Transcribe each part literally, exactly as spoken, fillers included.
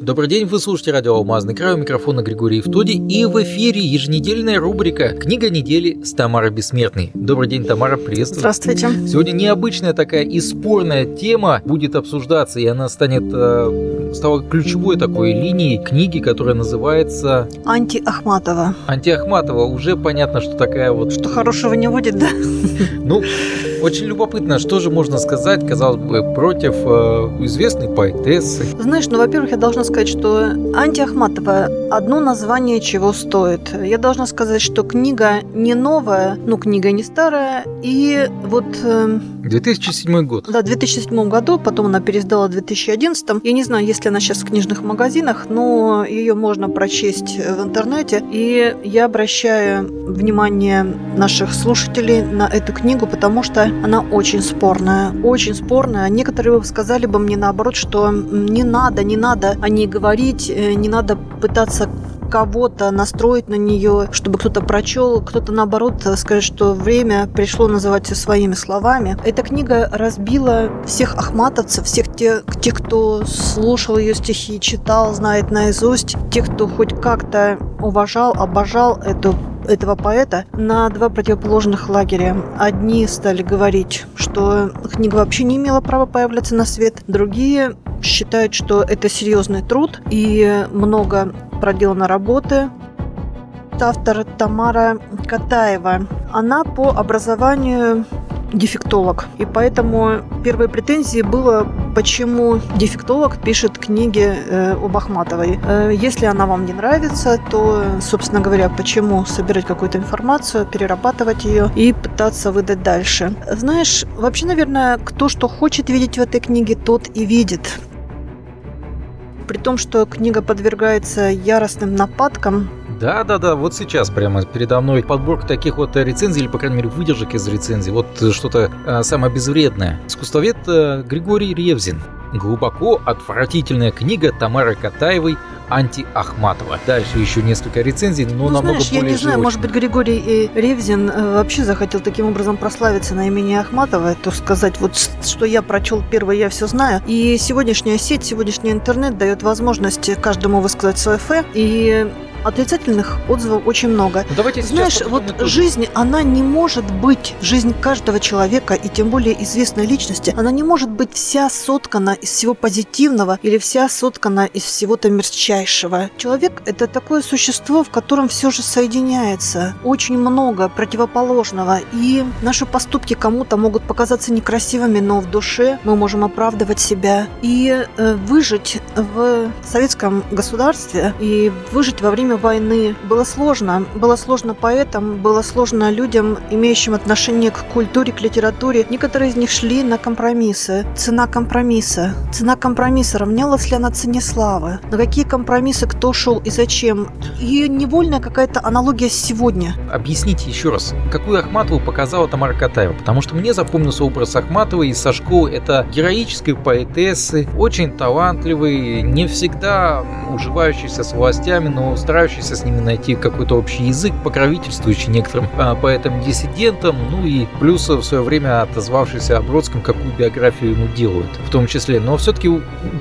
Добрый день, вы слушаете радио «Алмазный край», у микрофона Григорий Евтоди, и в эфире еженедельная рубрика «Книга недели» с Тамарой Бессмертной. Добрый день, Тамара, приветствую. Здравствуйте. Сегодня необычная такая и спорная тема будет обсуждаться, и она станет э, стала ключевой такой линией книги, которая называется «Анти-Ахматова». «Анти-Ахматова». Уже понятно, что такая вот... Что хорошего не будет, да? Ну, очень любопытно, что же можно сказать, казалось бы, против э, известной поэтессы. Знаешь, ну, во-первых, я должна сказать, что «Анти-Ахматова» одно название чего стоит. Я должна сказать, что книга не новая, ну, книга не старая, и вот... две тысячи седьмой год. Да, в две тысячи седьмом году, потом она переиздала в две тысячи одиннадцатом. Я не знаю, есть ли она сейчас в книжных магазинах, но ее можно прочесть в интернете, и я обращаю внимание наших слушателей на эту книгу, потому что она очень спорная, очень спорная. Некоторые сказали бы мне наоборот, что не надо, не надо о ней говорить, не надо пытаться кого-то настроить на нее, чтобы кто-то прочел, кто-то наоборот скажет, что время пришло называть все своими словами. Эта книга разбила всех ахматовцев, всех тех, тех, кто слушал ее стихи, читал, знает наизусть, тех, кто хоть как-то уважал, обожал эту этого поэта, на два противоположных лагеря. Одни стали говорить, что книга вообще не имела права появляться на свет, другие считают, что это серьезный труд и много проделано работы. Автор Тамара Катаева. Она по образованию дефектолог, и поэтому первой претензией было, почему дефектолог пишет книги э, об Ахматовой. Э, если она вам не нравится, то, собственно говоря, почему собирать какую-то информацию, перерабатывать ее и пытаться выдать дальше. Знаешь, вообще, наверное, кто что хочет видеть в этой книге, тот и видит. При том, что книга подвергается яростным нападкам. Да-да-да, вот сейчас прямо передо мной подборка таких вот рецензий, или, по крайней мере, выдержек из рецензий, вот что-то а, самое безвредное. Искусствовед а, Григорий Ревзин. Глубоко отвратительная книга Тамары Катаевой «Анти-Ахматова». Дальше еще несколько рецензий, но ну, намного знаешь, более я не знаю, живочных. Может быть, Григорий и Ревзин вообще захотел таким образом прославиться на имени Ахматовой, то сказать, вот что я прочел первое, я все знаю. И сегодняшняя сеть, сегодняшний интернет дает возможность каждому высказать свое фэ, и отрицательных отзывов очень много. Давайте Знаешь, вот жизнь, она не может быть, жизнь каждого человека, и тем более известной личности, она не может быть вся соткана из всего позитивного или вся соткана из всего-то мерзчайшего. Человек – это такое существо, в котором все же соединяется очень много противоположного, и наши поступки кому-то могут показаться некрасивыми, но в душе мы можем оправдывать себя. И выжить в советском государстве и выжить во время войны было сложно. Было сложно поэтам, было сложно людям, имеющим отношение к культуре, к литературе. Некоторые из них шли на компромиссы. Цена компромисса. Цена компромисса. Равнялась ли она цене славы? На какие компромиссы кто шел и зачем? И невольная какая-то аналогия с сегодня. Объясните еще раз, какую Ахматову показала Тамара Катаева? Потому что мне запомнился образ Ахматовой из «Со школы». Это героической поэтессы, очень талантливой, не всегда уживающейся с властями, но старающийся с ними найти какой-то общий язык, покровительствующий некоторым а, поэтам-диссидентам, ну и плюс в свое время отозвавшийся о Бродском, какую биографию ему делают, в том числе, но все-таки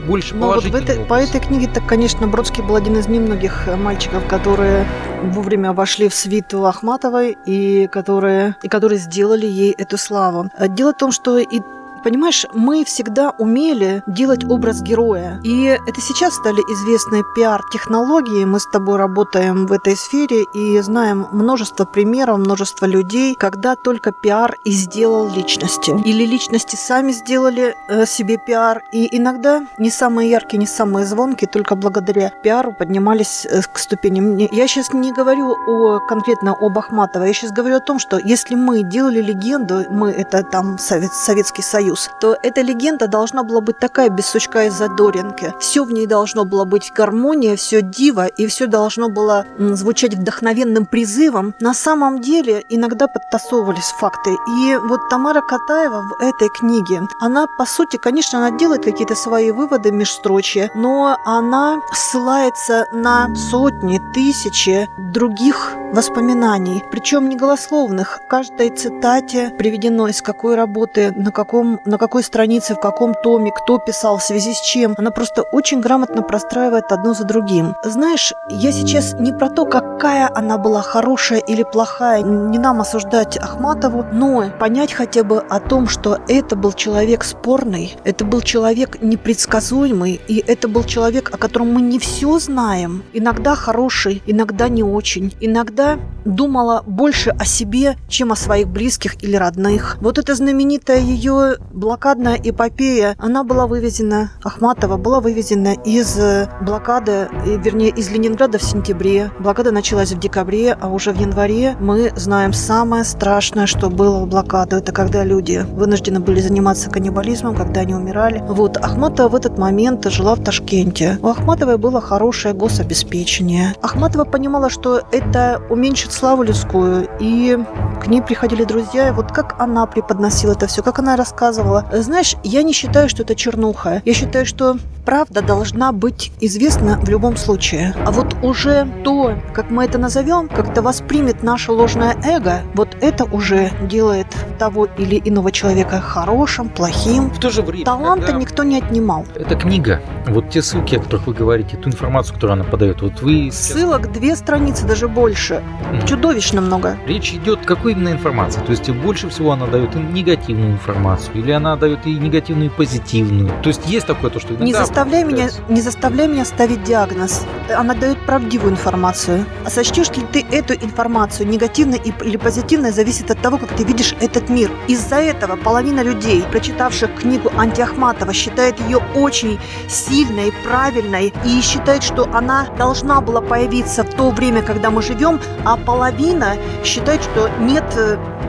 больше положительный вот этой, По этой книге, так, конечно, Бродский был один из немногих мальчиков, которые вовремя вошли в свиту Ахматовой и которые, и которые сделали ей эту славу. Дело в том, что и Понимаешь, мы всегда умели делать образ героя. И это сейчас стали известны пиар-технологии. Мы с тобой работаем в этой сфере и знаем множество примеров, множество людей, когда только пиар и сделал личности. Или личности сами сделали себе пиар. И иногда не самые яркие, не самые звонкие, только благодаря пиару поднимались к ступеням. Я сейчас не говорю о, конкретно об Ахматовой. Я сейчас говорю о том, что если мы делали легенду, мы это там Совет, Советский Союз, то эта легенда должна была быть такая, без сучка и задоринки. Все в ней должно было быть гармония, все диво, и все должно было звучать вдохновенным призывом. На самом деле иногда подтасовывались факты. И вот Тамара Катаева в этой книге, она, по сути, конечно, она делает какие-то свои выводы межстрочья, но она ссылается на сотни, тысячи других воспоминаний, причем не голословных. В каждой цитате приведено, из какой работы, на каком на какой странице, в каком томе, кто писал, в связи с чем. Она просто очень грамотно простраивает одно за другим. Знаешь, я сейчас не про то, какая она была хорошая или плохая, не нам осуждать Ахматову, но понять хотя бы о том, что это был человек спорный, это был человек непредсказуемый, и это был человек, о котором мы не все знаем. Иногда хороший, иногда не очень, иногда думала больше о себе, чем о своих близких или родных. Вот эта знаменитая ее блокадная эпопея, она была вывезена, Ахматова была вывезена из блокады, вернее, из Ленинграда в сентябре. Блокада началась в декабре, а уже в январе мы знаем самое страшное, что было в блокаду. Это когда люди вынуждены были заниматься каннибализмом, когда они умирали. Вот, Ахматова в этот момент жила в Ташкенте. У Ахматовой было хорошее гособеспечение. Ахматова понимала, что это уменьшит славу людскую, и к ней приходили друзья, и вот как она преподносила это все, как она рассказывала. Знаешь, я не считаю, что это чернуха. Я считаю, что правда должна быть известна в любом случае. А вот уже то, как мы это назовем, как-то воспримет наше ложное эго, вот это уже делает того или иного человека хорошим, плохим. В то же время таланта никто не отнимал. Эта книга, вот те ссылки, о которых вы говорите, ту информацию, которую она подает, вот вы... Ссылок две страницы, даже больше. Mm. Чудовищно много. Речь идет, какой именно информации? То есть больше всего она дает и негативную информацию, или она дает и негативную, и позитивную. То есть есть такое то, что... Не заставляй, меня, не заставляй меня ставить диагноз. Она дает правдивую информацию. А сочтешь ли ты эту информацию, негативной или позитивной, зависит от того, как ты видишь этот мир. Из-за этого половина людей, прочитавших книгу Анти-Ахматова, считает ее очень сильной, правильной и считает, что она должна была появиться в то время, когда мы живем, а половина считает, что нет,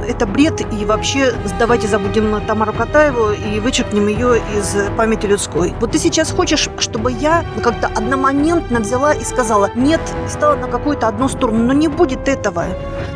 это бред, и вообще давайте забудем Тамару Катаеву и вычеркнем ее из памяти людской. Вот ты сейчас хочешь, чтобы я как-то одномоментно взяла и сказала, нет, стала на какую-то одну сторону, но не будет этого.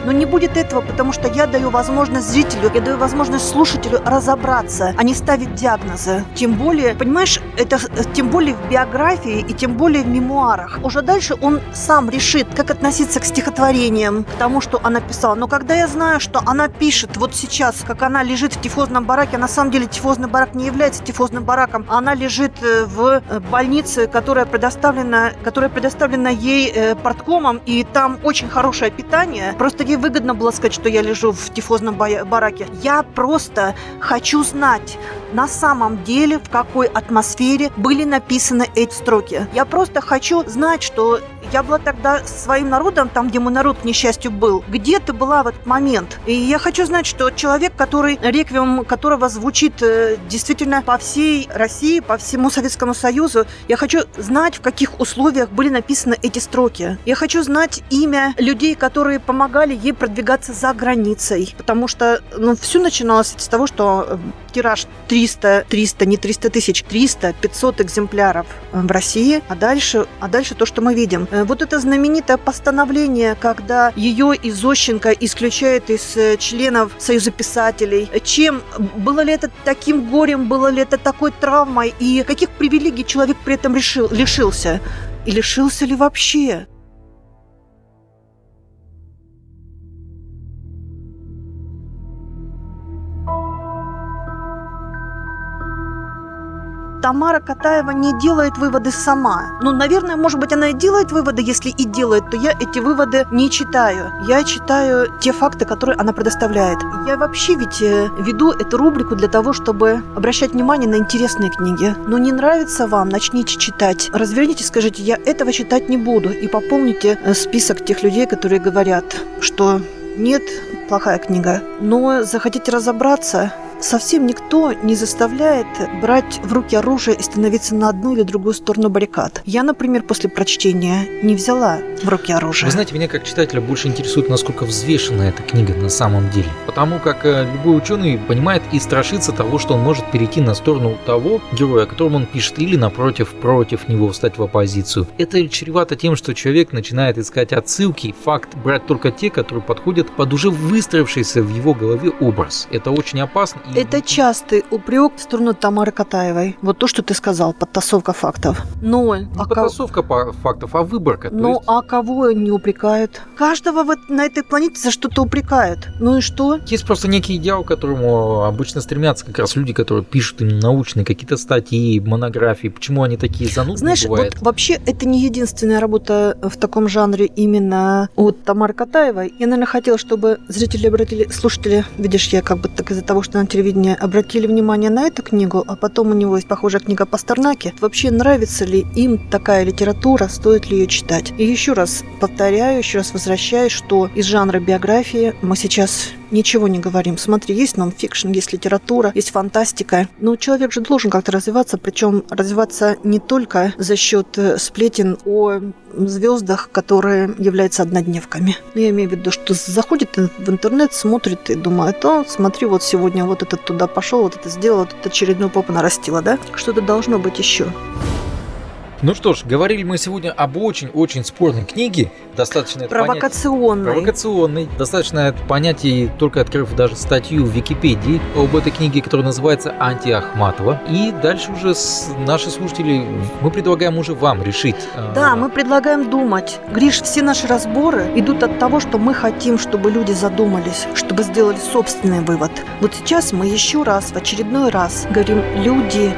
Но не будет этого, потому что я даю возможность зрителю, я даю возможность слушателю разобраться, а не ставить диагнозы. Тем более, понимаешь, это тем более в биографии и тем более в мемуарах. Уже дальше он сам решит, как относиться к стихотворениям, к тому, что она писала. Но когда я знаю, что она пишет вот сейчас, как она лежит в тифозном бараке, а на самом деле тифозный барак не является тифозным бараком, она лежит в больнице, которая предоставлена, которая предоставлена ей э, парткомом, и там очень хорошее питание. Просто ей выгодно было сказать, что я лежу в тифозном бараке. Я просто хочу знать, на самом деле, в какой атмосфере были написаны эти строки. Я просто хочу знать, что я была тогда своим народом, там, где мой народ, к несчастью, был. Где ты была в этот момент? И я хочу знать, что человек, который, реквием которого звучит действительно по всей России, по всему Советскому Союзу, я хочу знать, в каких условиях были написаны эти строки. Я хочу знать имя людей, которые помогали ей продвигаться за границей. Потому что, ну, все начиналось с того, что тираж триста, триста, не триста тысяч, триста, пятьсот экземпляров в России, а дальше, а дальше то, что мы видим. Вот это знаменитое постановление, когда ее и Зощенко исключают из членов Союза писателей. Чем? Было ли это таким горем, было ли это такой травмой, и каких привилегий человек при этом решил, лишился? И лишился ли вообще? Тамара Катаева не делает выводы сама. Ну, наверное, может быть, она и делает выводы. Если и делает, то я эти выводы не читаю. Я читаю те факты, которые она предоставляет. Я вообще ведь веду эту рубрику для того, чтобы обращать внимание на интересные книги. Но не нравится вам, начните читать. Разверните, скажите, я этого читать не буду. И пополните список тех людей, которые говорят, что нет, плохая книга. Но захотите разобраться... Совсем никто не заставляет брать в руки оружие и становиться на одну или другую сторону баррикад. Я, например, после прочтения не взяла в руки оружие. Вы знаете, меня как читателя больше интересует, насколько взвешена эта книга на самом деле. Потому как любой ученый понимает и страшится того, что он может перейти на сторону того героя, о котором он пишет, или напротив, против него, встать в оппозицию. Это чревато тем, что человек начинает искать отсылки, факт, брать только те, которые подходят под уже выстроившийся в его голове образ. Это очень опасно. Это частый упрек в сторону Тамары Катаевой. Вот то, что ты сказал, подтасовка фактов. Но не а подтасовка ко... фактов, а выборка. Ну, есть... а кого не упрекают? Каждого вот на этой планете за что-то упрекают. Ну и что? Есть просто некий идеал, к которому обычно стремятся как раз люди, которые пишут именно научные какие-то статьи, монографии. Почему они такие занудные? Знаешь, бывают? Вот вообще это не единственная работа в таком жанре именно от Тамары Катаевой. Я, наверное, хотела, чтобы зрители обратили, слушатели, видишь, я как бы так из-за того, что на телевидении обратили внимание на эту книгу, а потом у него есть похожая книга о Пастернаке. Вообще, нравится ли им такая литература, стоит ли ее читать? И еще раз повторяю, еще раз возвращаюсь, что из жанра биографии мы сейчас ничего не говорим. Смотри, есть нонфикшн, есть литература, есть фантастика. Но человек же должен как-то развиваться, причем развиваться не только за счет сплетен о звездах, которые являются однодневками. Я имею в виду, что заходит в интернет, смотрит и думает: о, смотри, вот сегодня вот этот туда пошел, вот это сделал, вот это очередную попу нарастила, да? Что-то должно быть еще. Ну что ж, говорили мы сегодня об очень-очень спорной книге. Достаточно провокационной. Понятие, провокационной. Достаточно это понятие, только открыв даже статью в Википедии об этой книге, которая называется «Анти-Ахматова». И дальше уже наши слушатели, мы предлагаем уже вам решить. Да, а... мы предлагаем думать. Гриш, все наши разборы идут от того, что мы хотим, чтобы люди задумались, чтобы сделали собственный вывод. Вот сейчас мы еще раз, в очередной раз говорим: люди...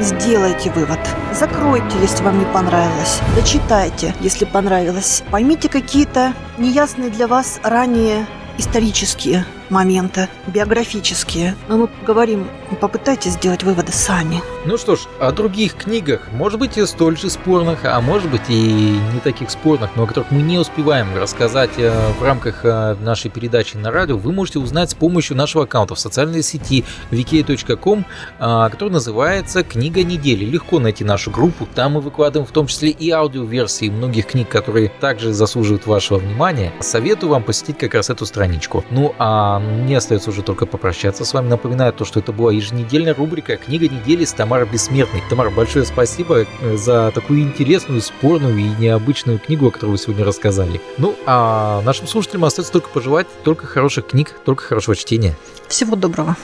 сделайте вывод. Закройте, если вам не понравилось. Дочитайте, если понравилось. Поймите какие-то неясные для вас ранее исторические моменты, биографические. Но мы говорим, попытайтесь сделать выводы сами. Ну что ж, о других книгах, может быть, и столь же спорных, а может быть, и не таких спорных, но о которых мы не успеваем рассказать в рамках нашей передачи на радио, вы можете узнать с помощью нашего аккаунта в социальной сети ви кей точка ком, который называется «Книга недели». Легко найти нашу группу, там мы выкладываем в том числе и аудиоверсии многих книг, которые также заслуживают вашего внимания. Советую вам посетить как раз эту страничку. Ну а мне остается уже только попрощаться с вами. Напоминаю то, что это была еженедельная рубрика «Книга недели» с Тамарой Бессмертной. Тамара, большое спасибо за такую интересную, спорную и необычную книгу, о которой вы сегодня рассказали. Ну, а нашим слушателям остается только пожелать только хороших книг, только хорошего чтения. Всего доброго.